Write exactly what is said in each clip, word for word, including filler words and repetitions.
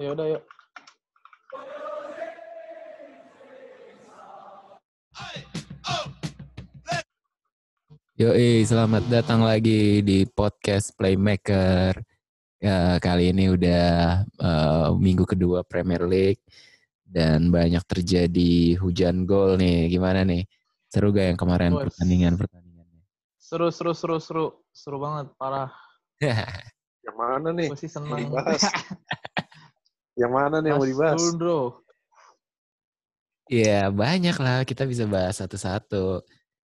Ya udah yuk. Yoi, selamat datang lagi di podcast Playmaker. Ya, kali ini udah uh, minggu kedua Premier League dan banyak terjadi hujan gol nih. Gimana nih? Seru gak yang kemarin pertandingan-pertandingannya? Seru, seru, seru, seru. Seru banget, parah. Yang mana nih? Gue sih senang. Yang mana nih yang mau dibahas? Ya banyak lah, kita bisa bahas satu-satu.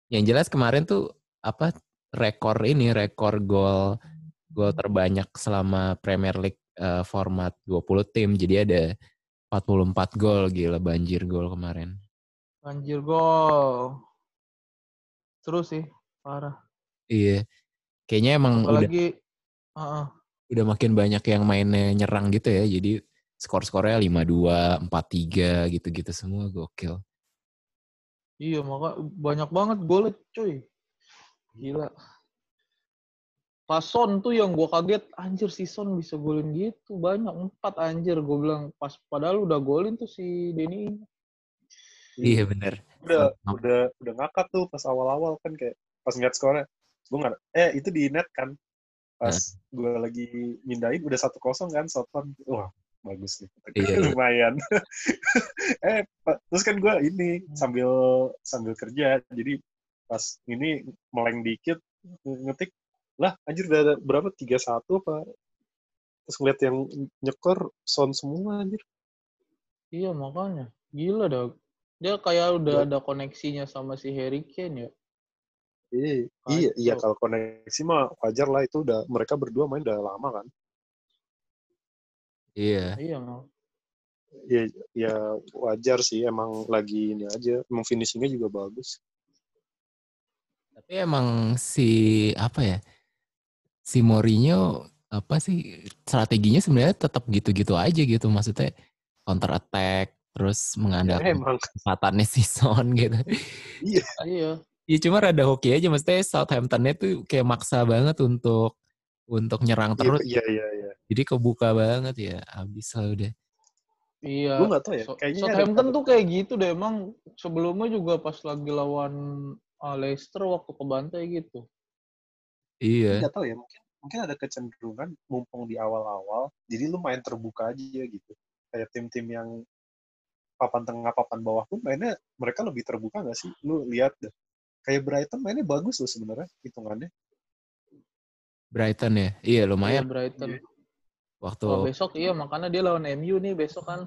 Yang jelas kemarin tuh apa rekor ini rekor gol gol terbanyak selama Premier League uh, format dua puluh tim. Jadi ada empat puluh empat gol, gila banjir gol kemarin. Banjir gol. Seru sih, parah. Iya. Kayaknya emang apalagi, udah uh-uh. udah makin banyak yang mainnya nyerang gitu ya. Jadi skor-skornya lima dua, empat tiga gitu-gitu semua, gokil. Iya, maka banyak banget golnya, cuy. Gila. Pas Son tuh yang gue kaget, anjir si Son bisa golin gitu, banyak empat anjir gue bilang, pas padahal udah golin tuh si Denny. Iya benar. Udah oh. udah udah ngakak tuh pas awal-awal kan, kayak pas ngeliat skornya. Gue nggak, eh itu di net kan. Pas nah. gue lagi mindahin udah satu kosong kan, Soton. Wah. Bagus gitu, iya, lumayan. eh, terus kan gue ini sambil sambil kerja, jadi pas ini meleng dikit ngetik, lah anjir udah berapa tiga satu apa? Terus ngeliat yang nyekor Son semua anjir. Iya makanya, gila dah. Dia kayak udah ya. Ada koneksinya sama si Harry Kane ya. Iya, iya, iya kalau koneksi mah wajar lah, itu udah mereka berdua main udah lama kan. Iya. Iya, ya, ya wajar sih emang lagi ini aja. Emang finishingnya juga bagus. Tapi emang si apa ya? Si Mourinho apa sih strateginya sebenarnya tetap gitu-gitu aja gitu, maksudnya counter attack terus mengandalkan ya, kesempatannya si Son gitu. Iya. Iya. Ya cuma rada hoki aja, maksudnya Southampton-nya tuh kayak maksa banget untuk untuk nyerang terus. Iya, iya, iya. Jadi kebuka banget ya, abis lah udah. Iya. Gue nggak tahu ya. Kayaknya Southampton tuh kayak gitu deh, emang sebelumnya juga pas lagi lawan uh, Leicester waktu ke bantai gitu. Iya. Nggak tahu ya, mungkin mungkin ada kecenderungan mumpung di awal-awal, jadi lu main terbuka aja gitu. Kayak tim-tim yang papan tengah, papan bawah pun mainnya mereka lebih terbuka nggak sih? Lu lihat deh. Kayak Brighton mainnya bagus loh sebenarnya hitungannya. Brighton ya, iya lumayan. Iya, Brighton. Iya. Waktu oh, besok iya makanya dia lawan M U nih besok kan.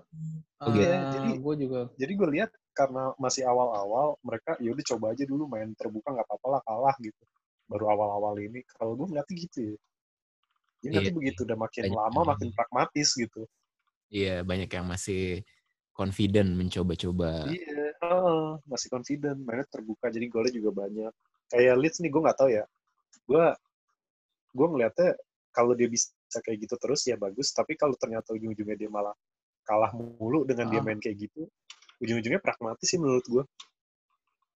Oh, gitu. uh, jadi gue juga. Jadi gue lihat karena masih awal-awal mereka yaudah coba aja dulu main terbuka nggak apa-apa lah kalah gitu. Baru awal-awal ini kalau gue melihatnya gitu ya. Jadi iya, nanti begitu udah makin banyak lama yang makin pragmatis gitu. Iya banyak yang masih confident mencoba-coba. Iya oh, masih confident mainnya terbuka jadi golnya juga banyak. Kayak Leeds nih gue nggak tahu ya. Gue gue ngelihatnya kalau dia bisa kayak gitu terus ya bagus, tapi kalau ternyata ujung-ujungnya dia malah kalah mulu dengan ah. dia main kayak gitu, ujung-ujungnya pragmatis sih menurut gue.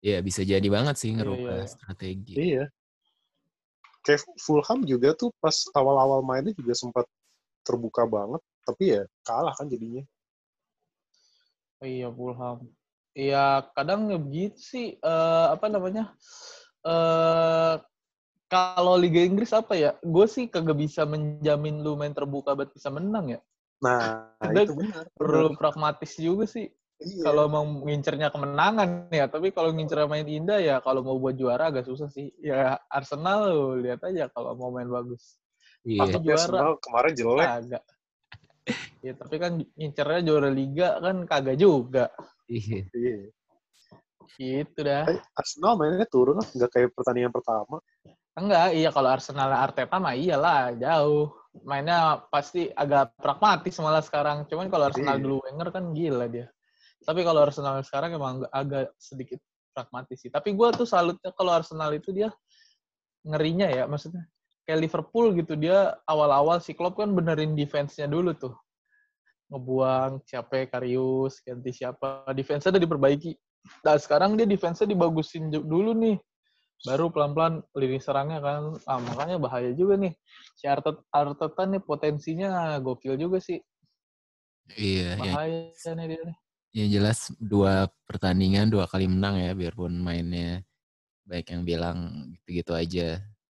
Iya, bisa jadi banget sih ngerubah iya, strategi. Iya. Kayak Fulham juga tuh pas awal-awal mainnya juga sempat terbuka banget, tapi ya kalah kan jadinya. Oh, iya, Fulham. Iya, kadang begitu sih, uh, apa namanya, eh... Uh, kalau Liga Inggris apa ya? Gue sih kagak bisa menjamin lu main terbuka buat bisa menang ya. Nah, dan itu benar. Perlu pragmatis juga sih. Iya. Kalau mau ngincernya kemenangan ya. Tapi kalau ngincernya main indah ya, kalau mau buat juara agak susah sih. Ya Arsenal lu lihat aja kalau mau main bagus. Iya. Atau juara. Arsenal kemarin jelek. Agak. Ya tapi kan ngincernya juara Liga kan kagak juga. Iya. Gitu dah. Arsenal mainnya turun lah. Nggak kayak pertandingan pertama. Enggak, iya kalau Arsenal Arteta mah iyalah jauh. Mainnya pasti agak pragmatis malah sekarang. Cuman kalau Arsenal dulu Wenger kan gila dia. Tapi kalau Arsenal sekarang emang agak sedikit pragmatis sih. Tapi gue tuh salutnya kalau Arsenal itu dia ngerinya ya. Maksudnya kayak Liverpool gitu dia awal-awal si Klopp kan benerin defense-nya dulu tuh. Ngebuang siapa Karius, ganti siapa. Defense-nya udah diperbaiki. Nah sekarang dia defense-nya dibagusin dulu nih. Baru pelan-pelan lini serangnya kan, ah, makanya bahaya juga nih. Si Arteta nih potensinya gokil juga sih. Iya. Bahaya yang, nih dia. Yang jelas dua pertandingan dua kali menang ya, biarpun mainnya baik yang bilang gitu-gitu aja.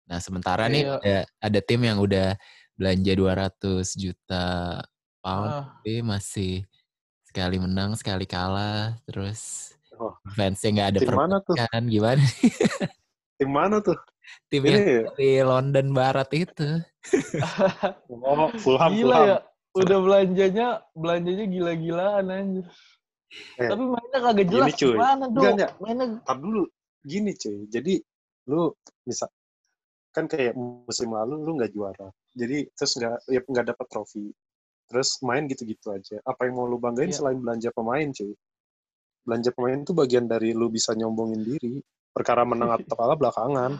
Nah sementara iya, nih ada, ada tim yang udah belanja dua ratus juta pound, ah. tapi masih sekali menang, sekali kalah, terus oh. fansnya nggak ada perbaikan, gimana? Tim mana tuh? Tim yang di London Barat itu. Oh, Fulham, gila Fulham. Ya, udah belanjanya, belanjanya gila-gilaan anjir. Eh, tapi mainnya kagak jelas, gini, gimana dong? Enggak, mainnya... Ntar dulu, gini cuy, jadi lu bisa kan kayak musim lalu lu nggak juara, jadi terus nggak ya nggak dapat trofi, terus main gitu-gitu aja. Apa yang mau lu banggain yeah. selain belanja pemain cuy? Belanja pemain itu bagian dari lu bisa nyombongin diri. Perkara menang atau kalah belakangan.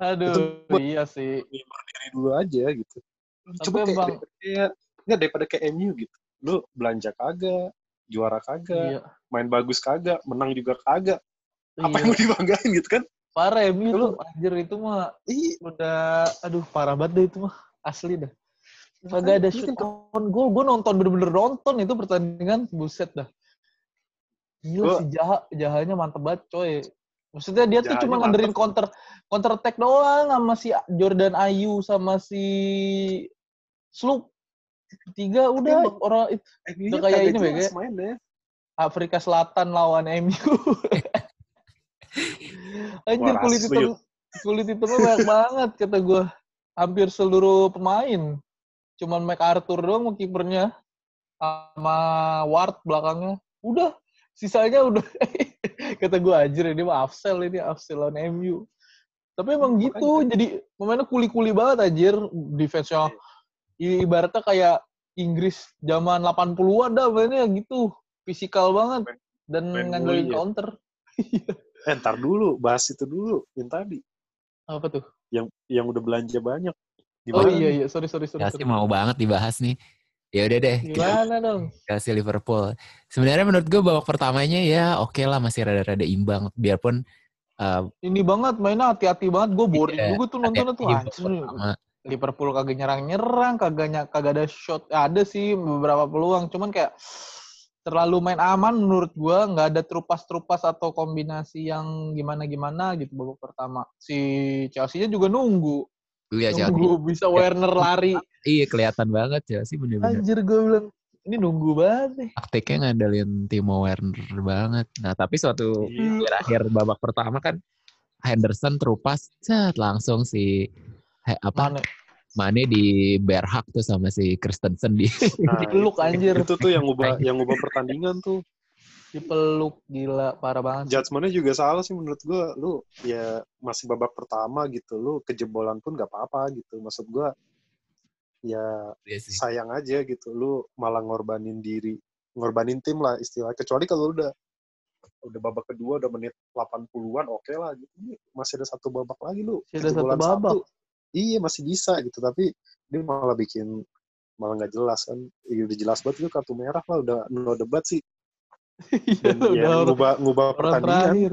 Aduh, itu iya sih. Berdiri dulu aja gitu. Tapi coba kayak, bang... kayak nggak daripada kayak M U gitu. Lu belanja kagak, juara kagak, iya. main bagus kagak, menang juga kagak. Apa iya. yang mau dibanggain gitu kan? Parah M U lu anjir itu mah. Ih, udah aduh parah banget deh itu mah. Asli dah. Kagak ada shoot on goal. Gue nonton, bener-bener nonton itu pertandingan, buset dah. Gila, si Jaha, Jahanya mantep banget coy. Maksudnya dia Jahanya tuh cuma nganderin counter counter attack doang sama si Jordan Ayew sama si Sloop. Tiga udah emang, orang itu udah kayak ini kayak Afrika Selatan lawan M U. Anjir kulit hitam, kulit hitamnya banyak banget kata gue. Hampir seluruh pemain. Cuman MacArthur doang sama kipernya sama Ward belakangnya. Udah, sisanya udah kata gue anjir ini mah Afsel ini Afsel lawan M U. Tapi emang gitu, jadi pemainnya kuli-kuli banget anjir defense-nya. Ibaratnya kayak Inggris zaman delapan puluhan dah mainnya gitu. Fisikal banget dan ngandelin counter. Eh, ntar dulu, bahas itu dulu yang tadi. Apa tuh? Yang yang udah belanja banyak. Gimana oh iya iya sorry sorry sorry. Chelsea mau banget dibahas nih. Ya udah deh. Gimana dong? Chelsea Liverpool. Sebenarnya menurut gue babak pertamanya ya oke okay lah masih rada-rada imbang biarpun uh, ini banget mainnya hati-hati banget. Gue boring iya, juga tuh nontonnya tuh anjir. Liverpool kagak nyerang-nyerang, kagak kagak ada shot. Ada sih beberapa peluang cuman kayak terlalu main aman menurut gue, enggak ada terupas-terupas atau kombinasi yang gimana-gimana gitu babak pertama. Si Chelsea-nya juga nunggu. Iya, nunggu Chelsea. Bisa Werner lari. Iya, kelihatan banget ya sih bener-bener. Anjir gue bilang, ini nunggu banget nih. Taktiknya ngandelin Timo Werner banget. Nah, tapi suatu iya. akhir babak pertama kan Henderson terupas, cat, langsung si he, apa Mane. Mane di berhak tuh sama si Christensen di peluk nah, anjir. Itu tuh yang ngubah yang ngubah pertandingan tuh. Dipeluk gila parah banget. Judgement-nya juga salah sih menurut gue. Lu ya masih babak pertama gitu. Lu kejebolan pun gak apa-apa gitu. Maksud gue ya yes, sayang aja gitu. Lu malah ngorbanin diri, ngorbanin tim lah istilahnya. Kecuali kalau udah udah babak kedua udah menit delapan puluhan oke okay lah gitu. Ini masih ada satu babak lagi lu. Masih kejebolan ada satu babak. Satu, iya masih bisa gitu tapi dia malah bikin malah nggak jelas kan. Ya, udah jelas banget itu kartu merah lah udah no debat sih. Dan ya, ya, ngubah, ngubah pertandingan. Terakhir.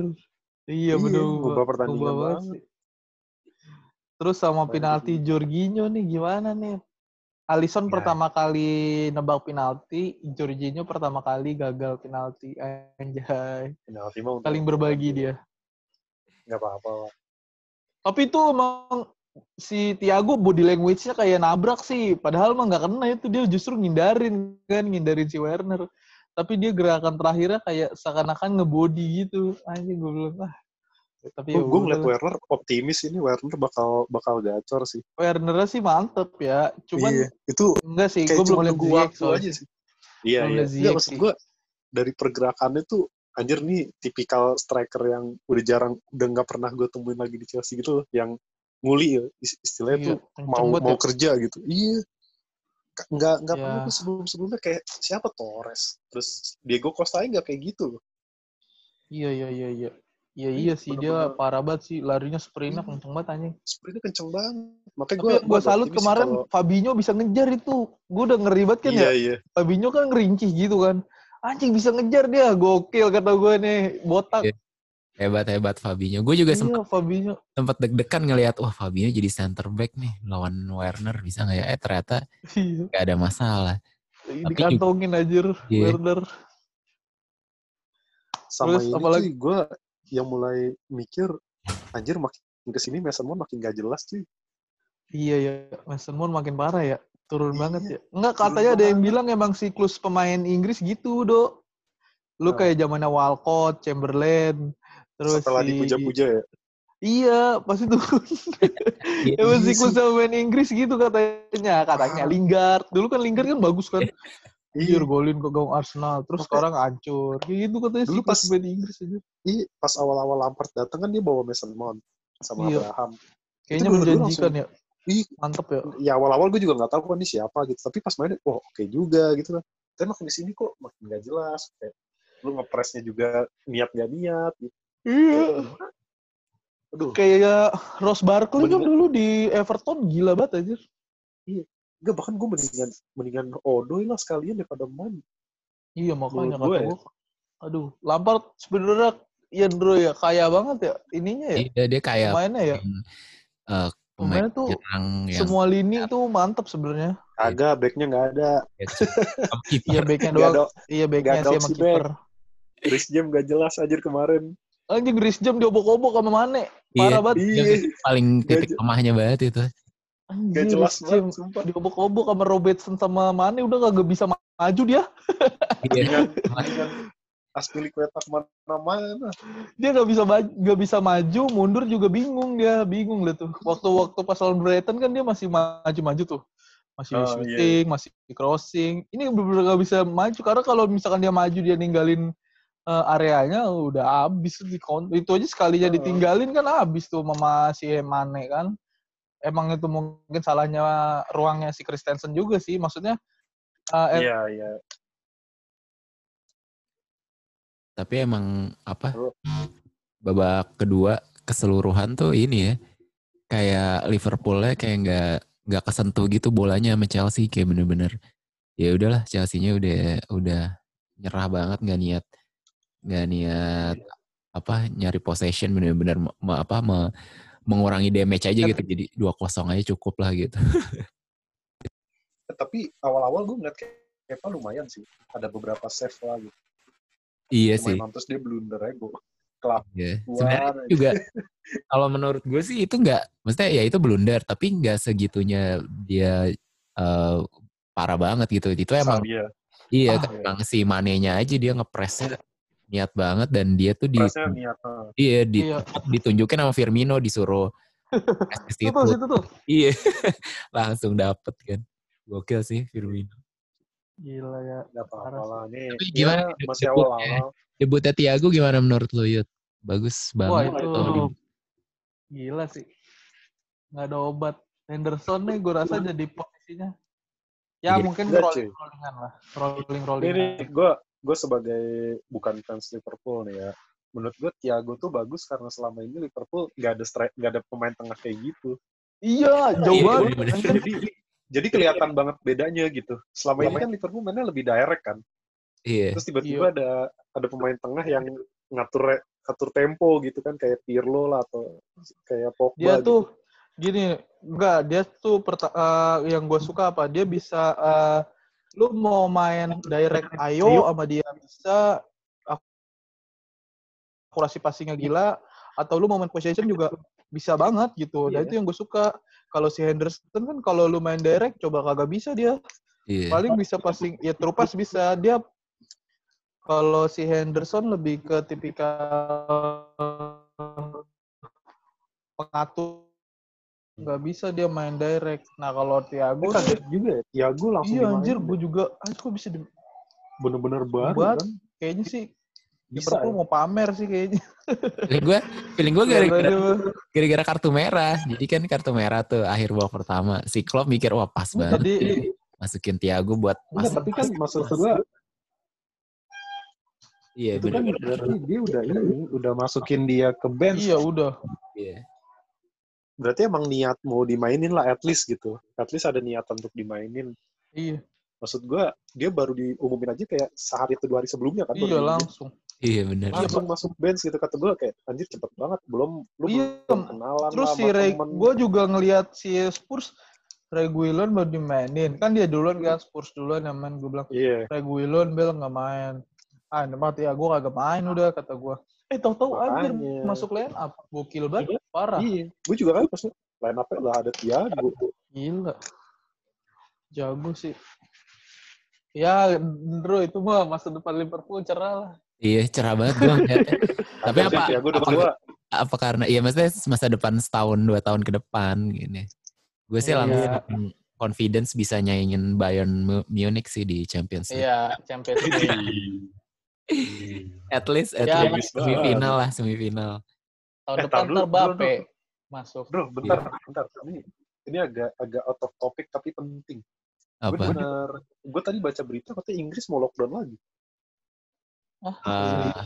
Iya, bener. Ngubah pertandingan ngubah banget. Terus sama penalti Jorginho nih, gimana nih? Alisson nah. pertama kali nebak penalti, Jorginho pertama kali gagal penalti. Anjay. Penalti mah paling berbagi dia. Gak apa-apa. Tapi itu emang si Thiago body language-nya kayak nabrak sih. Padahal emang gak kena itu. Dia justru ngindarin kan, ngindarin si Werner. Tapi dia gerakan terakhirnya kayak seakan-akan ngebody gitu. Anjing gue belum lah. Tapi oh, ya gue ngeliat Werner optimis ini Werner bakal bakal gacor sih. Werner sih mantep ya. Cuman iya, itu enggak sih gue belum lihat gua aja sih. Iya iya. Enggak maksud gue dari pergerakannya tuh anjir nih tipikal striker yang udah jarang udah enggak pernah gue temuin lagi di Chelsea gitu loh yang nguli ya istilahnya iya, tuh mau mau ya. Kerja gitu. Iya. nggak nggak ya. Pernah sebelum-sebelumnya kayak siapa Torres terus Diego Costa nggak kayak gitu loh. Iya iya iya iya iya iya sih bener-bener. Dia parah banget sih larinya sprintnya hmm. kenceng banget anjing. Sprintnya kenceng banget. Makanya gue gue salut kemarin kalau... Fabinho bisa ngejar itu gue udah ngeri banget kan iya, ya. Iya. Fabinho kan ngerincih gitu kan anjing bisa ngejar dia gokil kata gue nih botak. Yeah. Hebat-hebat Fabinho. Gue juga sempat iya, sempat deg-degan ngelihat wah Fabinho jadi center back nih lawan Werner bisa nggak ya? Eh ternyata nggak ada masalah. dikantongin anjir yeah. Werner. Sama terus, ini apalagi gue yang mulai mikir anjir makin kesini Mason Mount makin gak jelas cuy. Iya ya, Mason Mount makin parah ya, turun iya, banget ya. Enggak katanya ada yang bilang emang siklus pemain Inggris gitu do. Lu nah. Kayak zamannya Walcott, Chamberlain, terus setelah si... dipuja-puja ya. Iya, pasti tuh. Emang siklus pemain Inggris gitu katanya, katanya Lingard. Dulu kan Lingard kan bagus kan. Iya, golin ke gawang Arsenal, terus okay. Sekarang hancur. Gitu katanya dulu pas pemain Inggris aja. Iya, pas awal-awal Lampard datang kan dia bawa Mason Mount sama iya. Abraham. Kayaknya menjanjikan langsung, ya. Ih, mantep ya. Ya awal-awal gue juga nggak tahu kan ini siapa gitu, tapi pas main, wah oke okay juga gitu lah. Tapi makin di sini kok makin nggak jelas. Kayak lu ngepresnya juga niat nggak niat. Gitu. Iya. Aduh. Kayak Ross Barkley kan dulu di Everton gila banget aja. Iya. Enggak, bahkan gue mendingan mendingan Odoi lah sekalian daripada Mane. Iya makanya kata gue. Ya. Aduh, Lampard sebenarnya ya bro ya kaya banget ya ininya ya. Iya dia kaya. Mainnya ya. Uh, pemain tuh yang semua lini tuh mantap sebenarnya. Agak backnya nggak ada. Iya backnya doang. Iya backnya sih sama kiper. Chris James nggak jelas aja kemarin. Anjing Chris James diobok-obok sama Mane. Parah banget. Iya. Paling titik lemahnya banget itu. Nggak jelas banget. Sumpah diobok-obok sama Robertson sama Mane udah nggak bisa maju dia. Iya. Aspilicueta kemana-mana. Dia gak bisa, maju, gak bisa maju, mundur juga bingung dia. Bingung lah tuh. Waktu-waktu pas lawan Brighton kan dia masih maju-maju tuh. Masih oh, shooting, yeah. Masih crossing. Ini bener-bener gak bisa maju. Karena kalau misalkan dia maju, dia ninggalin uh, areanya, udah abis. Itu aja sekalinya oh. Ditinggalin kan abis tuh sama si Mane kan. Emang itu mungkin salahnya ruangnya si Christensen juga sih. Maksudnya... Iya, uh, yeah, iya. Yeah. Tapi emang apa babak kedua keseluruhan tuh ini ya kayak Liverpoolnya kayak nggak nggak kesentuh gitu bolanya sama Chelsea kayak bener-bener ya udahlah Chelsea-nya udah udah nyerah banget nggak niat nggak niat apa nyari possession bener-bener me, apa me, mengurangi damage aja gitu jadi dua kosong aja cukup lah gitu. Tapi awal-awal gue ngeliat Kepa lumayan sih ada beberapa save lah gitu. Iya sih. Terus dia blunder aja gue. Kelap. Yeah. Sebenarnya juga kalau menurut gue sih itu enggak, maksudnya ya itu blunder tapi enggak segitunya dia uh, parah banget gitu. Itu emang Sabia. Iya, ah, emang iya. Si Mane-nya aja dia ngepresnya niat banget dan dia tuh di niat, uh. Iya, di, iya. Ditunjukin sama Firmino disuruh itu tuh, situ tuh. Iya. Langsung dapet kan. Gokil sih Firmino. Gila ya, nggak apa-apa lah nih. Tapi gimana ya, masih awal-awal. Debutnya Thiago gimana menurut lo, Yud? Bagus banget. Wah, itu oh, gila sih. Nggak ada obat. Henderson nih gue rasa jadi posisinya. Ya gila. Mungkin rolling-rollingan lah. Rolling-rollingan. Ini gue gue sebagai bukan fans Liverpool nih ya. Menurut gue Thiago tuh bagus karena selama ini Liverpool nggak ada strike, nggak ada pemain tengah kayak gitu. Iya, jauh banget. Jadi kelihatan banget bedanya gitu. Selama ini kan Liverpool mainnya lebih direct kan. Iya. Terus tiba-tiba iya. ada ada pemain tengah yang ngatur ngatur tempo gitu kan kayak Pirlo lah atau kayak Pogba. Dia gitu. Tuh gini, enggak dia tuh perta- uh, yang gue suka apa? Dia bisa uh, lu mau main direct ayo sama dia bisa akurasi passingnya gila atau lu mau main possession juga bisa banget gitu. Dan iya. Itu yang gue suka. Kalau si Henderson kan kalau lu main direct coba kagak bisa dia. Yeah. Paling bisa passing, ya terupas bisa. Dia kalau si Henderson lebih ke tipikal pengatur. Nggak bisa dia main direct. Nah kalau Thiago kaget juga ya. Thiago langsung iya anjir, gue juga. Ah kok bisa di... bener-bener banget. Kan? Kayaknya sih Liverpool ya? Mau pamer sih kayaknya. Feeling gue, feeling gue gara-gara, gara-gara kartu merah. Jadi kan kartu merah tuh akhir babak pertama. Si Klopp mikir wah pas banget. Tadi, masukin Thiago buat. Enggak, tapi kan maksud gue. Iya benar. Berarti dia udah ini, udah masukin dia ke bench. Iya udah. Iya. Berarti emang niat mau dimainin lah, at least gitu. At least ada niatan untuk dimainin. Iya. Maksud gue dia baru diumumin aja kayak sehari atau dua hari sebelumnya kan. Iya langsung. Iya benar. Langsung ya, masuk bench gitu kata gue kayak anjir cepet banget belum lu iya. Belum kenalan. Terus si Ray, gue juga ngelihat si Spurs Reguilon baru dimainin. Kan dia duluan kan, Spurs duluan yang main. Gue bilang, yeah. Reguilon, Bale nggak main. Ah, nama Thiago kagak main udah, kata gue. Eh, tau-tau anjir masuk line up. Gokil banget, yeah. Parah. Iya, gue juga kan pas line up-nya udah ada Thiago. Gila. Jago sih. Ya, bro, itu mah masa depan Liverpool cerah lah. Iya, cerah banget gue ngeliatnya. Tapi apa, apa, apa karena, iya maksudnya masa depan setahun, dua tahun ke depan gini. Gue sih yeah. langsung confidence bisa nyaingin Bayern Munich sih di Champions League. Iya, yeah, Champions League. At least, at yeah, least semifinal lah, semifinal. Tahun eh, depan ntar Mbappe masuk. Bro, bentar, yeah. bentar. Ini, ini agak agak out of topic tapi penting. Apa? Gue bener, gue tadi baca berita katanya Inggris mau lockdown lagi. Ah, uh,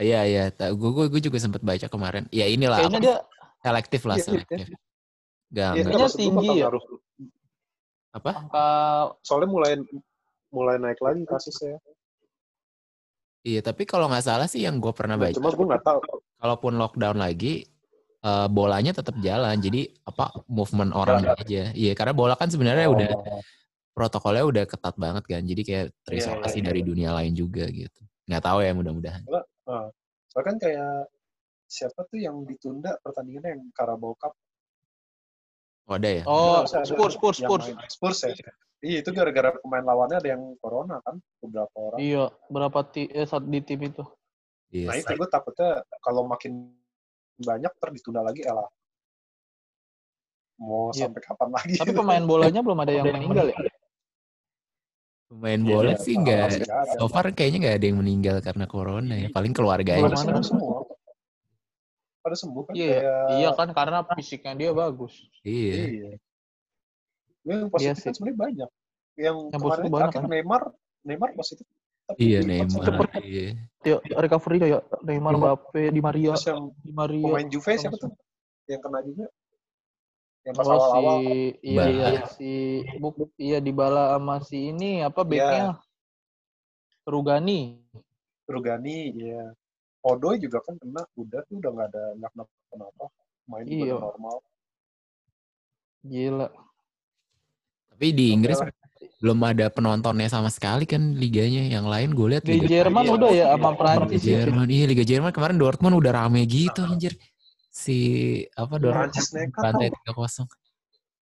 iya iya. Gue gue gue juga sempat baca kemarin. Ya inilah. Kayaknya dia selektif lah, selektif. Gak, ya, kayaknya tinggi ya. Harus, apa? Angka... Soalnya mulai mulai naik lagi kasusnya. Iya, tapi kalau nggak salah sih yang gue pernah baca. Cuma gue nggak tahu. Kalaupun lockdown lagi, uh, bolanya tetap jalan. Jadi apa movement orang ya, aja. Iya, karena bola kan sebenarnya oh. udah protokolnya udah ketat banget kan. Jadi kayak terisolasi yeah, yeah, dari yeah. dunia lain juga gitu. Nggak tahu ya, mudah-mudahan. Soalnya, uh, soalnya kan kayak siapa tuh yang ditunda pertandingannya yang Carabao Cup. Oh, ada ya? Oh, Spurs, Spurs, Spurs. Spurs ya? Iya, itu gara-gara pemain lawannya ada yang corona kan? Beberapa orang. Iya, berapa ti- eh, saat di tim itu. Yes. Nah itu gue takutnya kalau makin banyak ntar ditunda lagi, elah. Mau iya. sampai kapan lagi? Tapi pemain bolanya belum ada yang meninggal ya? Pemain ya, bola ya, sih nggak. So far kayaknya nggak ada yang meninggal karena corona ya. Paling keluarga aja. Mana semua? Pada sembuh kan yeah. kayak... Iya kan, karena fisiknya dia bagus. Iya. Iya. Yang positif kan sebenarnya banyak. Yang, yang kemarin terakhir kan? Neymar, Neymar positif. Tapi iya, Neymar. Cepet. Iya. Yuk, recovery kayak Neymar, Mbappe, Di Maria. Terus yang Di Maria, pemain Juve siapa tuh? Yang kena juga. Yang pas oh, awal-awal. Si, iya, iya, si... Buk, iya, Dybala sama si ini, apa, backnya? Yeah. Rugani. Rugani, iya. Yeah. Odoi juga kan kena, udah tuh udah nggak ada nggak kenapa main iya. juga normal. Gila. Tapi di Inggris Gila. belum ada penontonnya sama sekali kan liganya. Yang lain gue lihat di Jerman Liga. udah ya sama Prancis. Jerman iya Liga Jerman kemarin Dortmund udah rame gitu anjir. Si apa Dortmund pantai tiga kosong.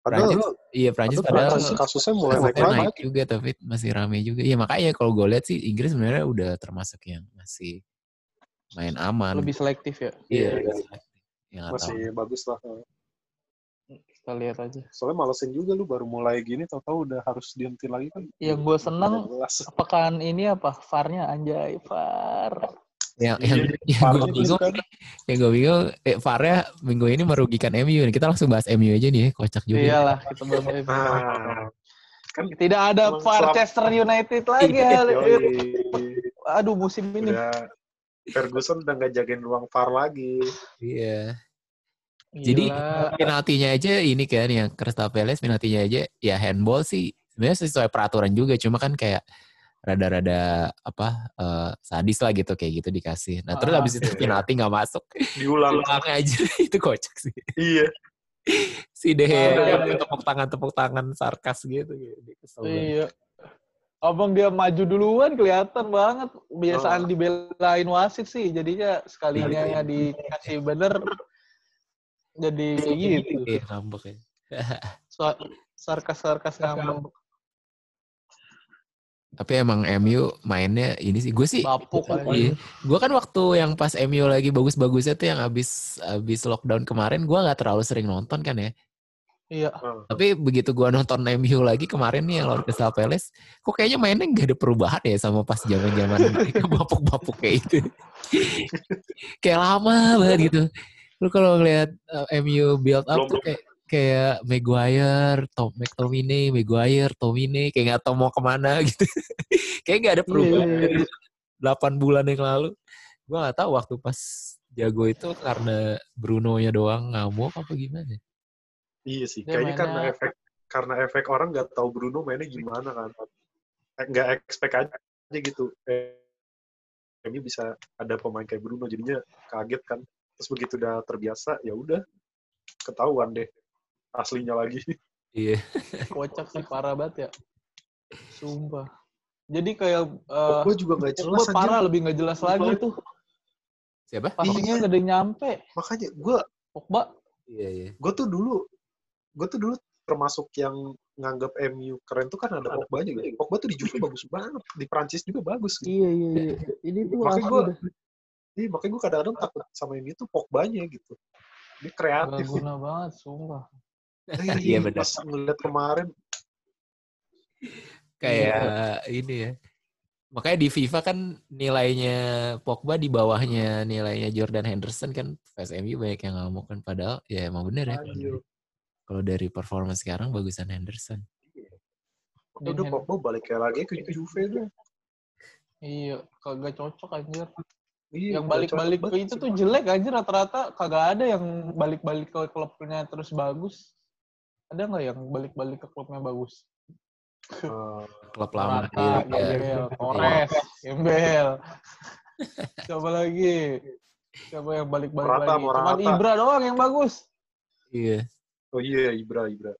Prancis, padahal, iya Prancis padahal kasusnya mulai naik, naik juga tapi masih rame juga. Iya makanya kalau gue lihat sih Inggris sebenarnya udah termasuk yang masih main aman. Lebih selektif ya? Iya. Yeah. Yeah. Masih tahu. Bagus lah. Kita lihat aja. Soalnya malesin juga lu baru mulai gini, tau-tau udah harus dihenti lagi kan. Yang gue seneng, pekan ini apa? V A R-nya anjay, V A R. Yang, yang, yang gue bingung, kan? yang gue bingung, eh, V A R-nya minggu ini merugikan M U. Kita langsung bahas M U aja nih, kocak juga. Iyalah, kita bahas M U. Ah, kan tidak ada V A R Chester United lagi. Ya. Aduh, musim ini. Udah. Ferguson udah nggak jagain ruang V A R lagi. Iya. Gila. Jadi penaltinya aja ini kan yang Crystal Palace penaltinya aja ya handball sih. Sebenarnya sesuai peraturan juga, cuma kan kayak rada-rada apa uh, sadis lah gitu kayak gitu dikasih. Nah terus ah, abis itu iya. penalti nggak masuk. Diulang aja itu kocak sih. Iya. Si De Gea tepuk tangan tepuk tangan sarkas gitu. Kesel iya. Banget. Abang dia maju duluan kelihatan banget. Biasaan oh. dibelain wasit sih. Jadinya sekalinya ya, ya. dikasih bener. Jadi kayak gitu. Iya, ngambek ya. So, sarkas-sarkas ngambek. Tapi emang M U mainnya ini sih. Gue sih. Bapuk. Iya. Gue kan waktu yang pas M U lagi bagus-bagusnya tuh yang abis, abis lockdown kemarin. Gue gak terlalu sering nonton kan ya. Iya. Tapi begitu gue nonton M U lagi kemarin nih lawan Crystal Palace, kok kayaknya mainnya nggak ada perubahan ya sama pas zaman-zaman mereka bapuk-bapuk kayak itu. Kayak lama banget gitu. Lu kalau ngeliat uh, M U build up tuh kayak kayak Maguire, Tom McTominay, Maguire, Tomine, kayak nggak tahu mau kemana gitu. Kayak nggak ada perubahan. Yeah. delapan bulan yang lalu, gue nggak tahu waktu pas jago itu karena Bruno-nya doang ngamuk apa gimana. Iya sih, dia kayaknya mana... karena efek karena efek orang nggak tahu Bruno mainnya gimana kan, nggak expect aja gitu. Eh, ini bisa ada pemain kayak Bruno, jadinya kaget kan. Terus begitu udah terbiasa, ya udah ketahuan deh aslinya lagi. Iya. Kocak sih, parah banget ya. Sumpah. Jadi kayak uh, oh, gue juga nggak jelas. Gue parah lebih nggak jelas lagi tuh. Siapa? Passingnya nggak ada nyampe. Makanya gue. Pogba. Iya iya. Gue tuh dulu, gue tuh dulu termasuk yang nganggap M U keren tuh kan ada Pogba juga. Pogba tuh di Juve bagus banget, di Prancis juga bagus. Gitu. Iya iya iya. Ini tuh makanya gue, iya makanya gue kadang-kadang takut sama M U tuh Pogbanya gitu. Dia kreatif. Guna banget, sumpah. Iya benar. Pas ngeliat kemarin. Kayak yeah. Ini ya. Makanya di FIFA kan nilainya Pogba di bawahnya nilainya Jordan Henderson kan. Fans M U banyak yang ngamuk kan. Padahal ya emang bener ya. Kalau dari performa sekarang bagusan Henderson. Yeah. Udah Hen- Pogba balik lagi ke Juve tuh. Iya. Kagak cocok anjir. Iya, yang balik-balik ke itu tuh jelek anjir. Rata-rata kagak ada yang balik-balik ke klubnya terus bagus. Ada gak yang balik-balik ke klubnya bagus? Uh, klub lama Morata, Gembel, Torres, Gembel. Coba lagi. Coba yang balik-balik Morata, lagi. Cuman Ibra doang yang bagus. Iya. Oh iya, Ibra, Ibra.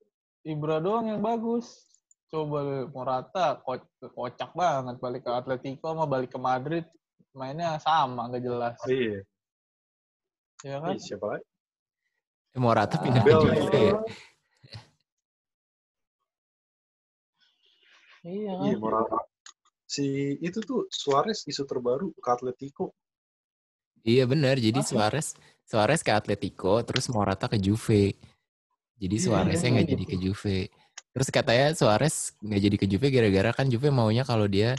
Ibra doang yang bagus. Coba Morata, ko- kocak banget. Balik ke Atletico sama balik ke Madrid. Mainnya sama, nggak jelas. Oh, iya. Ya kan? Iya, siapa lagi? Eh, Morata pindah ke Juve ya. Iya, iya Morata. Si itu tuh Suarez isu terbaru ke Atletico. Iya benar, jadi ah, Suarez Suarez ke Atletico, terus Morata ke Juve. Jadi Suareznya nggak iya, iya, iya. jadi ke Juve. Terus katanya Suarez nggak jadi ke Juve gara-gara kan Juve maunya kalau dia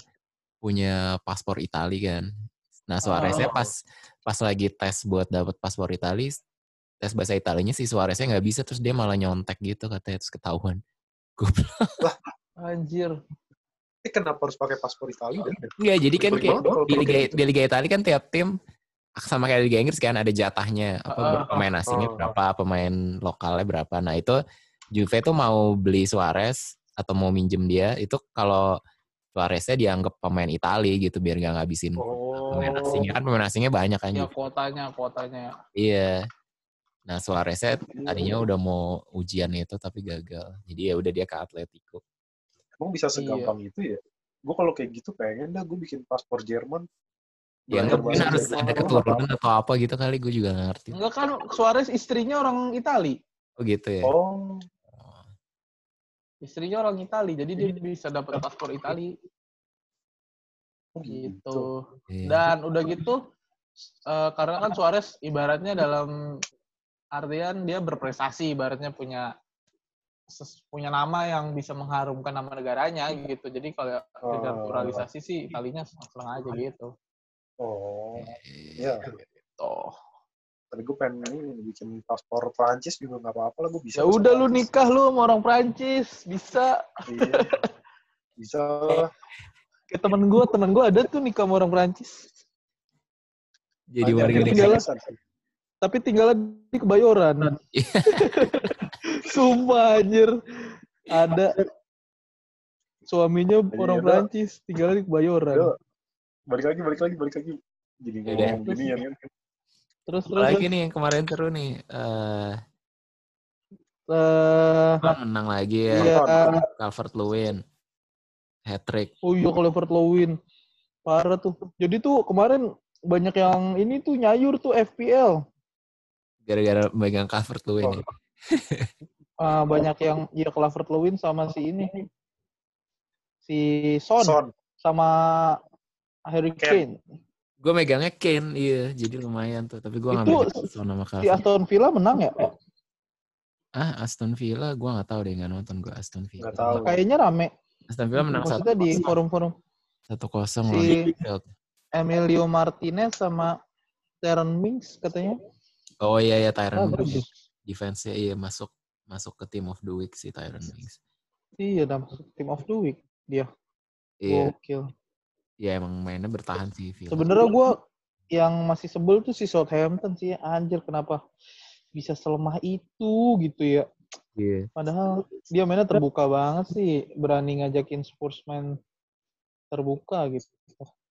punya paspor Itali kan. Nah Suareznya oh. pas pas lagi tes buat dapet paspor Itali, tes bahasa Italinya si Suareznya nggak bisa, terus dia malah nyontek gitu katanya, terus ketahuan. Goblok. Anjir. Eh kenapa harus pakai paspor Italia? Iya, jadi kan kayak di Liga di Liga Italia kan tiap tim sama kayak Liga Inggris kan ada jatahnya apa pemain asingnya berapa, pemain lokalnya berapa. Nah, itu Juve tuh mau beli Suarez atau mau minjem dia, itu kalau Suareznya dianggap pemain Italia gitu biar enggak ngabisin oh. pemain asingnya. Kan pemain asingnya banyak kan. Iya, kuotanya, kuotanya. Iya. Nah, Suareznya tadinya udah mau ujian itu tapi gagal. Jadi ya udah dia ke Atletico. Emang bisa segampang iya. itu ya? Gue kalau kayak gitu pengen dah gue bikin paspor Jerman. Ya mungkin harus ada keturunan atau apa gitu kali, gue juga gak ngerti. Enggak kan, Suarez istrinya orang Itali. Oh gitu ya? Oh. Istrinya orang Itali, jadi dia bisa dapat paspor Itali. Gitu. Dan udah gitu, uh, karena kan Suarez ibaratnya dalam artian dia berprestasi, ibaratnya punya punya nama yang bisa mengharumkan nama negaranya gitu. Jadi kalau oh. naturalisasi sih talinya seneng aja gitu. Oh. Iya. Toh. Tapi gue pengen bikin paspor Prancis juga enggak apa-apa lah, gue bisa. Ya udah lu nikah lu sama orang Prancis, bisa. Iya. Bisa. Kayak temen gue, temen gue ada tuh nikah sama orang Prancis. Jadi warga negara. Tapi tinggalnya di Kebayoran. Sumpah anjir. Ada suaminya orang ya, Prancis, tinggalnya di Kebayoran. Ya. Balik lagi, balik lagi, balik lagi. Jadi ngomong gini ya. Terus terus lagi nih yang kemarin seru nih. Eh uh, uh, menang lagi ya. Iya. Calvert Lewin. Hat-trick. Oh iya Calvert Lewin. Parah tuh. Jadi tuh kemarin banyak yang ini tuh nyayur tuh F P L. Gara-gara megang Calvert Lewin. Oh. Ya. uh, banyak yang ya Calvert Lewin sama si ini si Son, Son. Sama Harry Kane. Gue megangnya Kane, iya jadi lumayan tuh. Tapi gue nggak megang Son sama Calvert. Si Aston Villa menang ya? Ah Aston Villa gue nggak tahu deh, nggak nonton gue Aston Villa. Gak tahu. Kayaknya rame. Aston Villa menang satu. Kita di forum-forum. Satu kosong loh. Si Emilio Martinez sama Tyron Mings katanya. Oh iya ya Tyron Mings. Oh, defense-nya iya masuk masuk ke team of the week si Tyron Mings. Iya, udah masuk team of the week dia. Iya. Gokil. Ya emang mainnya bertahan sih. Sebenarnya gue yang masih sebel tuh si Southampton sih. Anjir kenapa bisa selemah itu gitu ya. Iya. Padahal dia mainnya terbuka banget sih. Berani ngajakin Spurs main terbuka gitu.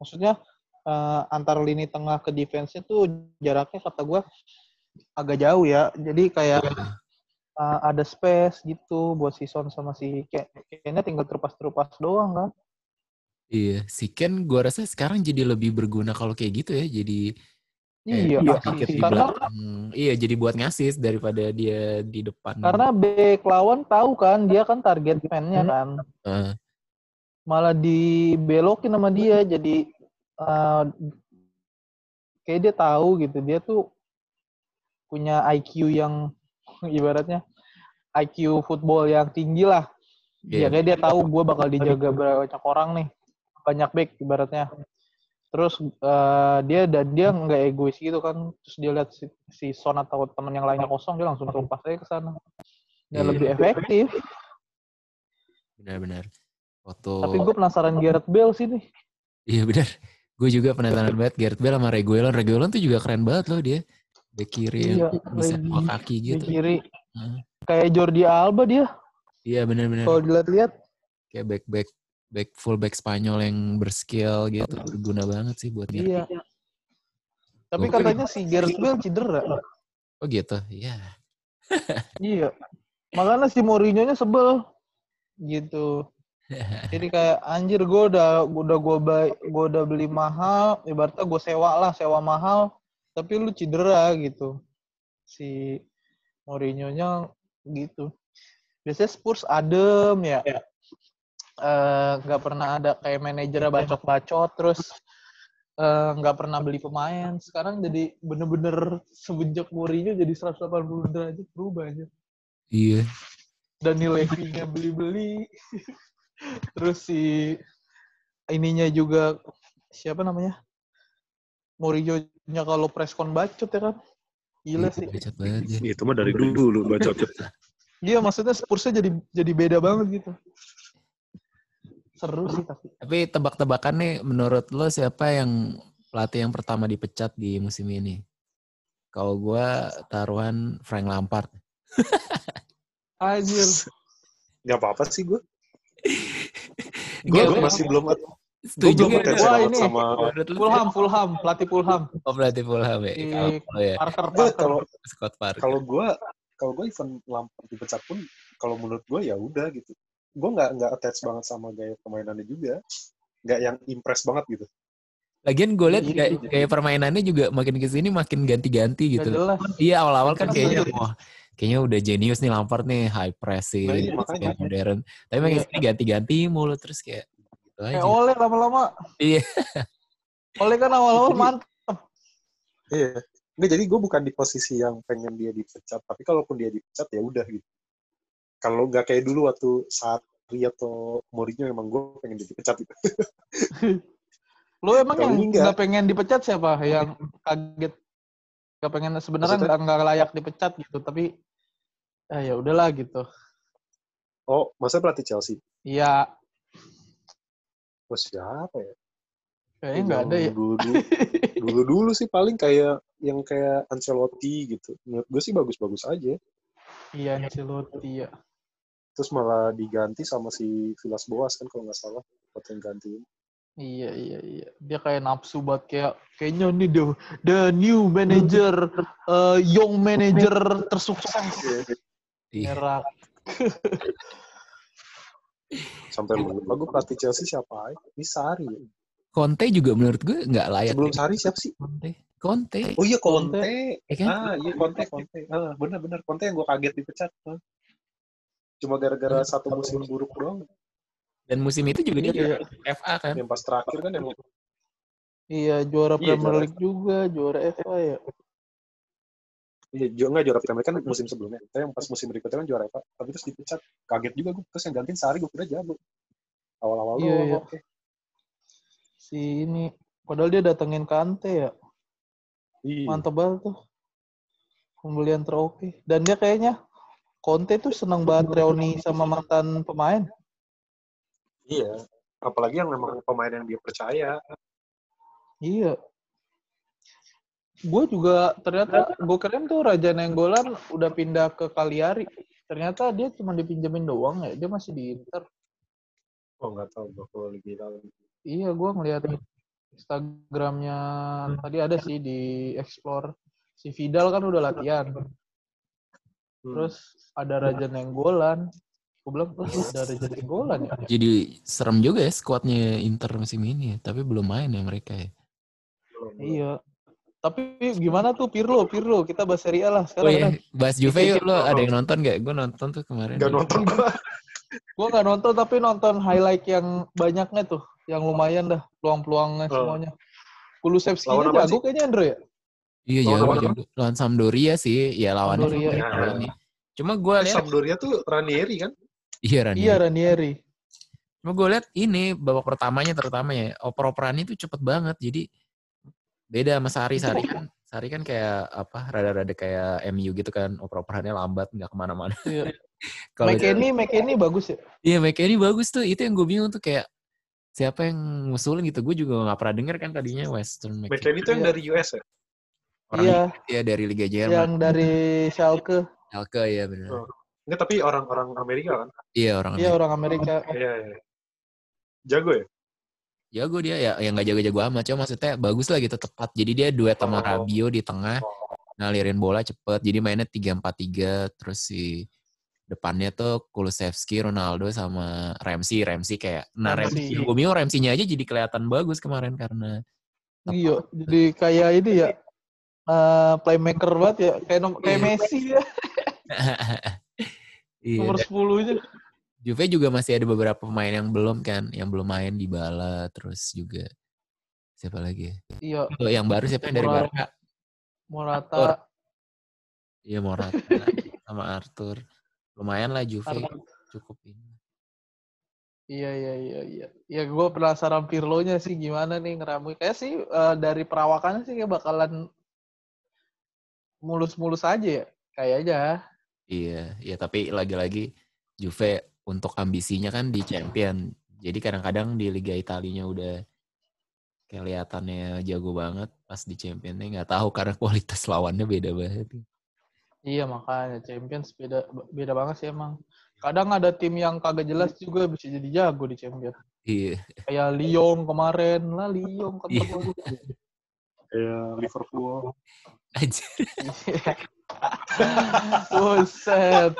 Maksudnya uh, antar lini tengah ke defense-nya tuh jaraknya kata gue agak jauh ya, jadi kayak uh, ada space gitu buat si Son sama si Ken. Kennya tinggal terupas-terupas doang kan. Iya, si Ken gue rasa sekarang jadi lebih berguna kalau kayak gitu ya. Jadi iya, eh, si, di belakang, iya jadi buat ngasis daripada dia di depan. Karena back lawan tahu kan, dia kan target man-nya kan. Uh. Malah dibelokin sama dia, jadi uh, kayak dia tahu gitu. Dia tuh punya I Q yang ibaratnya I Q football yang tinggi lah. Yeah. Ya kayak dia tahu gue bakal dijaga banyak orang nih, banyak back ibaratnya. Terus uh, dia dan dia nggak egois gitu kan. Terus dia lihat si, si Son atau teman yang lainnya kosong, dia langsung lompat aja ke sana. Dan yeah. lebih efektif. Benar-benar. Foto... Tapi gue penasaran Gareth Bale sih nih. Iya benar. Gue juga penasaran banget Gareth Bale sama Reguilon. Reguilon tuh juga keren banget loh dia. Bek kiri iya, bisa bawa kaki gitu. Bek kiri. Hmm. Kayak Jordi Alba dia. Iya benar-benar. Kalau dilihat-lihat kayak back back back full back Spanyol yang berskill gitu, berguna banget sih buat dia. Iya. Tapi Gokil. Katanya si Gareth Bale cedera. Oh gitu, iya. Iya. Makanya si Mourinho-nya sebel gitu. Jadi kayak anjir gue udah udah gue gue udah beli mahal, ibaratnya gue sewa lah, sewa mahal, tapi lu cedera gitu. Si Mourinho-nya gitu. Biasanya Spurs adem ya, nggak uh, pernah ada kayak manajernya bacot-bacot, terus nggak uh, pernah beli pemain. Sekarang jadi bener-bener semenjak Mourinho jadi seratus delapan puluh derajat berubah aja. Iya. Dan nilai fee-nya beli-beli, terus si ininya juga siapa namanya Mourinho-nya kalau preskon bacot ya kan, gila sih. Bacot banget ya. Itu mah dari dulu bacot. Iya, maksudnya Spurs-nya jadi jadi beda banget gitu. Seru sih tapi. Tapi tebak-tebakan nih, menurut lo siapa yang pelatih yang pertama dipecat di musim ini? Kalau gue taruhan Frank Lampard. Anjir. Gak apa-apa sih gue. Gue masih belum Gue belum potensi banget sama Fulham, Fulham, pelatih Fulham. Oh, pelatih Fulham ya. Parker, Parker. Scott Parker. Kalau gue kalau gue event Lampard dipecat pun, kalau menurut gue ya udah gitu. Gue nggak nggak attach banget sama gaya permainannya juga, nggak yang impress banget gitu. Lagian gue lihat gaya, gaya permainannya juga makin kesini makin ganti-ganti gitu. Iya awal-awal kan kayaknya wah kayaknya udah jenius nih Lampard nih, high pressing, nah, iya, modern. Tapi makin iya. kesini ganti-ganti mulu terus kayak. Gitu aja. Kayak Oleh lama-lama. Iya. Oleh kan awal-awal mantep. Iya. Nggak, jadi gue bukan di posisi yang pengen dia dipecat, tapi kalaupun dia dipecat ya udah gitu. Kalau nggak kayak dulu waktu Sarri atau Mourinho, emang gue pengen dipecat gitu. Lo emang kalo yang nggak pengen dipecat siapa? Yang kaget nggak pengen, sebenarnya nggak layak dipecat gitu, tapi eh, ya udahlah gitu. Oh, masa pelatih Chelsea? Iya. Oh, siapa ya? Kayaknya nggak ada ya. Dulu-dulu sih paling kayak yang kayak Ancelotti gitu. Menurut gue sih bagus-bagus aja. Iya, Ancelotti ya. Terus malah diganti sama si Villas-Boas kan kalau nggak salah. Buat yang gantiin. Iya, iya, iya. Dia kayak nafsu banget. Kayak, kayaknya ini the, the new manager, uh, young manager tersukses. Merah. Sampai lupa gue pelatih Chelsea siapa? Ini Sarri ya. Conte juga menurut gue nggak layak. Sebelum Sarri siapa sih? Conte. Conte. Oh iya Conte. Conte. Eh, kan? Ah iya Conte Conte. Ah benar-benar Conte yang gue kaget dipecat. Cuma gara-gara hmm. satu musim buruk doang. Dan musim itu juga dia iya. F A kan. Yang pas terakhir kan yang iya juara iya, Premier League juga, juara F A ya. Iya juga nggak juara Premier kan musim sebelumnya. Tapi yang pas musim berikutnya kan juara F A. Tapi terus dipecat. Kaget juga gue. Terus yang gantiin Sarri gue kira jago. Awal-awal iya, loh. Iya. Oke. Si ini, padahal dia datengin Kante ya. Iya. Mantap banget tuh. Pembelian teroke. Dan dia kayaknya Conte tuh senang banget reuni sama mantan pemain. Iya, apalagi yang memang pemain yang dia percaya. Iya. Gue juga ternyata gue keren tuh Radja Nainggolan udah pindah ke Cagliari. Ternyata dia cuma dipinjemin doang ya, dia masih di Inter. Oh, enggak tahu bakal lagi. Iya, gue ngeliat Instagramnya tadi ada sih di explore. Si Vidal kan udah latihan. Terus ada Radja Nainggolan. Aku bilang, oh, ada Radja Nainggolan ya. Jadi serem juga ya skuadnya Inter musim ini. Tapi belum main ya mereka ya. Belum, iya. Tapi gimana tuh Pirlo, Pirlo. Kita bahas Serie A lah sekarang. Oh, iya. Kan? Bahas Juve yuk, lo ada yang nonton gak? Gue nonton tuh kemarin. Gak nonton gue. Gue gak nonton, tapi nonton highlight yang banyaknya tuh. Yang lumayan dah, peluang-peluangnya uh. semuanya. Kulusevski-nya jago kayaknya, Andre ya? Iya, jago. jago. Lawan Sampdoria sih. Ya, lawannya. Sampdoria. Ya, lawannya. Cuma gue lihat Sampdoria tuh Ranieri kan? Iya, Ranieri. Iya, Ranieri. Cuma gue lihat ini, babak pertamanya terutama ya, oper-operannya tuh cepet banget. Jadi, beda sama Sari. Sari kan, Sari kan kayak apa, rada-rada kayak M U gitu kan. Oper-operannya lambat, nggak kemana-mana. Iya. McKennie, McKennie bagus ya? Iya, McKennie bagus tuh. Itu yang gue bingung tuh kayak, siapa yang ngusulin gitu? Gue juga nggak pernah denger kan tadinya Weston McKennie. McKennie itu yang iya. dari U S ya? Orang iya. Iya, dari Liga Jerman. Yang dari Schalke. Schalke, ya benar. Oh. Nggak, tapi orang-orang Amerika kan? Iya, orang Amerika. Iya, orang Amerika. Oh. Iya, iya. Jago ya? Jago dia, ya yang nggak jago-jago amat. Cuma maksudnya bagus lah gitu, tepat. Jadi dia duet sama oh. Rabiot di tengah, ngalirin bola cepet. Jadi mainnya tiga empat tiga, terus si... depannya tuh Kulusevski, Ronaldo, sama Ramsey. Ramsey kayak... Nah, Ramsey. Gue bingung Ramsey-nya aja jadi kelihatan bagus kemarin karena... Iya, jadi kayak ini ya. Uh, playmaker banget ya. Kayak, nom- kayak Messi ya. Iya, nomor sepuluh-nya. Juve juga masih ada beberapa pemain yang belum kan. Yang belum main di Dybala. Terus juga... Siapa lagi ya? Iya. Oh, yang baru siapa yang dari Barca? Morata. Iya, Morata. Sama Arthur. Lumayan lah Juve, cukup ini. Iya, iya, iya. iya. Ya gue penasaran Pirlo-nya sih gimana nih ngeramuin. Kayaknya sih uh, dari perawakannya sih kayak bakalan mulus-mulus aja ya. Kayaknya. Iya, iya. Tapi lagi-lagi Juve untuk ambisinya kan di champion. Jadi kadang-kadang di Liga Italinya udah kelihatannya jago banget. Pas di championnya nggak tahu karena kualitas lawannya beda banget. Iya, makanya Champions beda beda banget sih emang. Kadang ada tim yang kagak jelas juga bisa jadi jago di Champions. Iya. Kayak Lyon kemarin lah, Lyon ketemu. Iya, Liverpool. Anjir. Buset.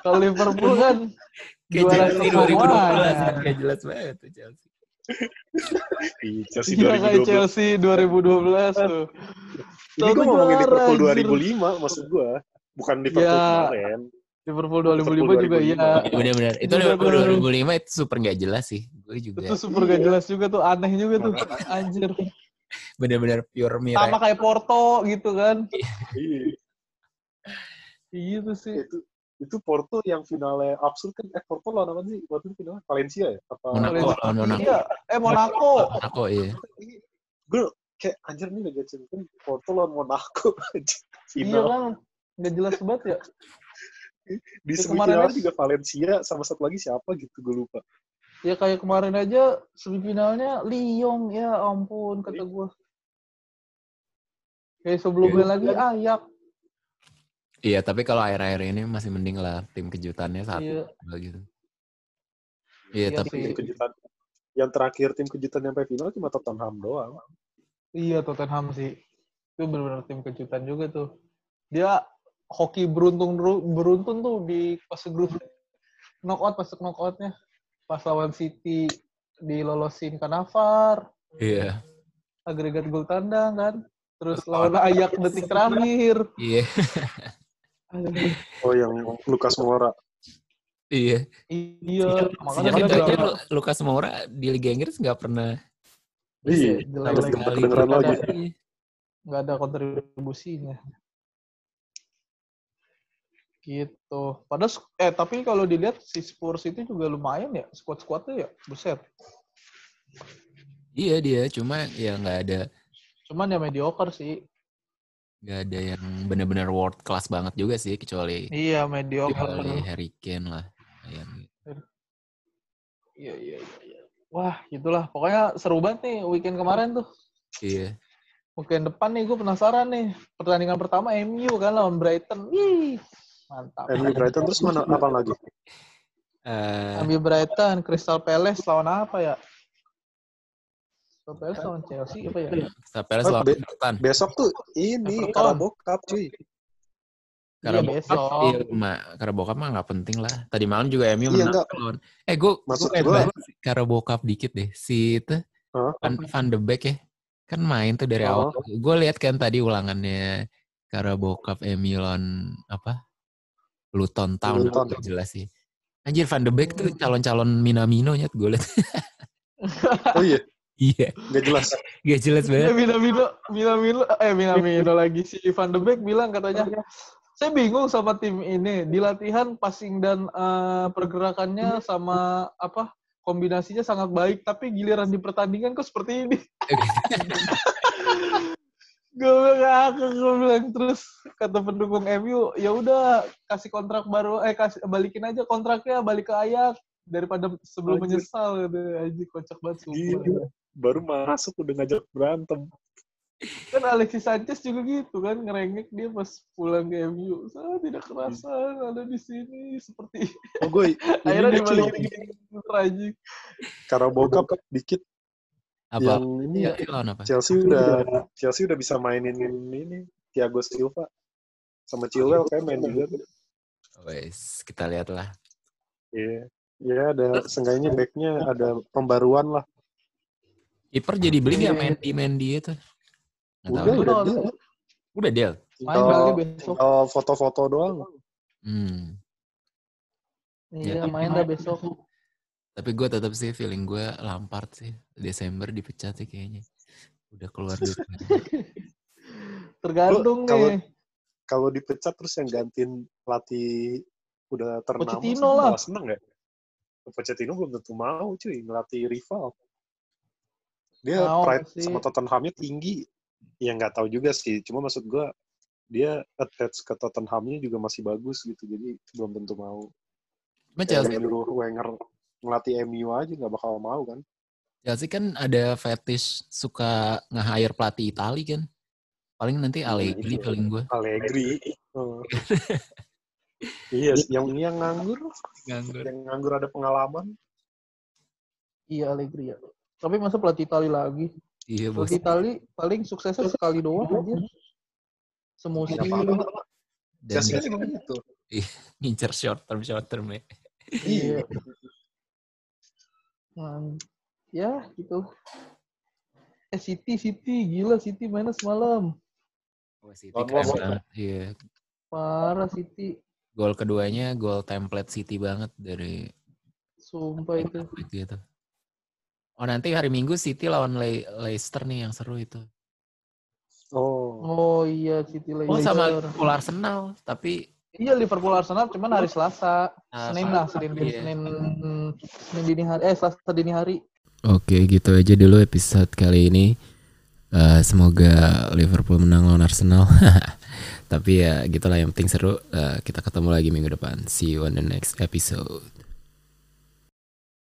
Kalau Liverpool kan juara dua ribu dua belas enggak jelas banget tuh Chelsea. Chelsea dua ribu dua belas. Iya, Chelsea dua ribu dua belas tuh. Ini gue ngomongin Liverpool dua ribu lima maksud gue. Bukan Liverpool ya, kemarin. Liverpool dua ribu lima juga iya. Benar-benar. Itu Liverpool dua ribu lima itu super nggak jelas sih. Gue juga. Itu super nggak jelas juga tuh, aneh juga tuh. Anjir. Benar-benar pure mirip. Sama kayak Porto gitu kan. Iya tuh sih. Itu, itu Porto yang finalnya absurd kan. Eh Porto lawan apa sih? Waktu itu finalnya Valencia ya? Apa? Monaco. Monaco. Iya. Eh Monaco. Monaco iya. Gue kayak anjir nih Liga Champions Porto lawan Monaco aja. Iya kan, nggak jelas banget ya. Di semifinal juga Valencia sama satu lagi siapa gitu gue lupa. Ya kayak kemarin aja semifinalnya Lyon, ya ampun kata gue. Kayak sebelumnya ya, lagi kan. Ayak. Iya, tapi kalau akhir-akhir ini masih mending lah tim kejutannya satu ya. Gitu. Iya, ya, tapi tim kejutan yang terakhir tim kejutan sampai final cuma Tottenham doang. Iya, Tottenham sih. Itu benar-benar tim kejutan juga tuh. Dia hoki beruntung beruntun tuh di pas grup knockout, pas knockoutnya. Pas lawan City dilolosin Kanafar. Iya. Yeah. Agregat gol tandang kan. Terus lawan Ayak detik terakhir. Iya. Yeah. Oh, yang Lucas Moura. Iya. Iya. Makanya dia Lucas Moura di Liga Inggris nggak pernah. Iya, jelas sekali. Nggak ada kontribusinya. Gitu. Padahal, eh tapi kalau dilihat si Spurs itu juga lumayan ya, squad-squadnya ya, buset. Iya dia, cuma ya nggak ada. Cuman ya mediocre sih. Nggak ada yang benar-benar world class banget juga sih, kecuali. Iya mediocre. Kecuali Harry Kane lah. Iya iya iya. Wah, gitulah. Pokoknya seru banget nih weekend kemarin tuh. Iya. Weekend depan nih, gue penasaran nih. Pertandingan pertama M U kan lawan Brighton. Wih, mantap. M U Brighton terus mana? Apa lagi? Uh, M U Brighton, Crystal Palace lawan apa ya? Crystal Palace lawan Chelsea apa ya? Crystal Palace lawan Brighton. Besok tuh ini Carabao Cup cuy. Karena iya, bokap di rumah, karena bokap mah nggak penting lah. Tadi malam juga M U iya, menang lawan. Eh gue, maksud gue karena bokap dikit deh. Si itu huh? Van, Van de Beek ya, kan main tuh dari oh. awal. Gue lihat kan tadi ulangannya karena bokap M U lawan apa? Luton Town itu jelas sih. Anjir Van de Beek tuh calon-calon Minamino nyet gue lihat. Oh iya. Iya, yeah. Gak jelas, gak jelas banget. Minamino, Minamino, eh Minamino lagi si Van de Beek bilang katanya, saya bingung sama tim ini di latihan passing dan uh, pergerakannya sama apa kombinasinya sangat baik, tapi giliran di pertandingan kok seperti ini. Gue gak aku gue bilang terus kata pendukung M U, ya udah kasih kontrak baru, eh kasih balikin aja kontraknya balik ke Ajax daripada sebelum Anjir. menyesal gitu. Anjir kocak banget semua. Baru masuk udah ngajak berantem. Kan Alexis Sanchez juga gitu kan, ngerengek dia pas pulang ke M U. Saya tidak kerasa ada di sini seperti oh, gue, akhirnya dibalikin gitu aja. Karena bokap dikit. Apa? Yang ini ya, apa? Chelsea udah Chelsea udah bisa mainin ini Thiago Silva sama Chilwell kayak main juga tuh. Wes, kita lihatlah. Iya, yeah. ya ada seenggaknya back-nya ada pembaruan lah. Kiper jadi beli enggak main di Mendy itu? Udah, udah, udah. Udah deal. Oh, foto-foto doang. Hmm. Iya, ya, main dah besok. Tapi gue tetap sih feeling gue Lampard sih Desember dipecat sih kayaknya udah keluar dulu. Tergantung nih. Kalau kalau dipecat terus yang gantiin pelatih udah ternama malah seneng nggak? Pochettino belum tentu mau cuy ngelatih rival. Dia mau, pride sih. Sama Tottenhamnya tinggi. Ya nggak tahu juga sih. Cuma maksud gue dia attach ke Tottenhamnya juga masih bagus gitu. Jadi belum tentu mau. Macam nyuruh Wenger ngelatih M U aja nggak bakal mau kan? Chelsea kan ada fetish suka nge-hire pelatih Itali kan? Paling nanti Allegri nah, paling gue. Allegri. Oh. Iya, yang yang nganggur, nganggur, yang nganggur ada pengalaman. Iya Allegri ya. Tapi masa pelatih Itali lagi? Iya, pelatih Itali paling suksesnya sekali doang aja. Semusim. Chelsea kan begitu. Iya, ngincer short term short term ya. Iya. Man. Ya, gitu. Eh, City, City. Gila, City mainnya semalam. Oh, City keren banget. Iya. Parah, City. Gol keduanya, gol template City banget dari... Sumpah itu. Gitu. Oh, nanti hari Minggu City lawan Le- Leicester nih yang seru itu. Oh. Oh, iya. City Leicester. Oh, sama Liverpool Arsenal. Tapi... Iya Liverpool Arsenal cuman hari Selasa. Nah, Senin lah, Senin iya. Senin Senin dini hari eh Selasa dini hari. Oke, gitu aja dulu episode kali ini. Uh, semoga Liverpool menang lawan Arsenal. Tapi ya gitulah yang penting seru. Uh, kita ketemu lagi minggu depan. See you on the next episode.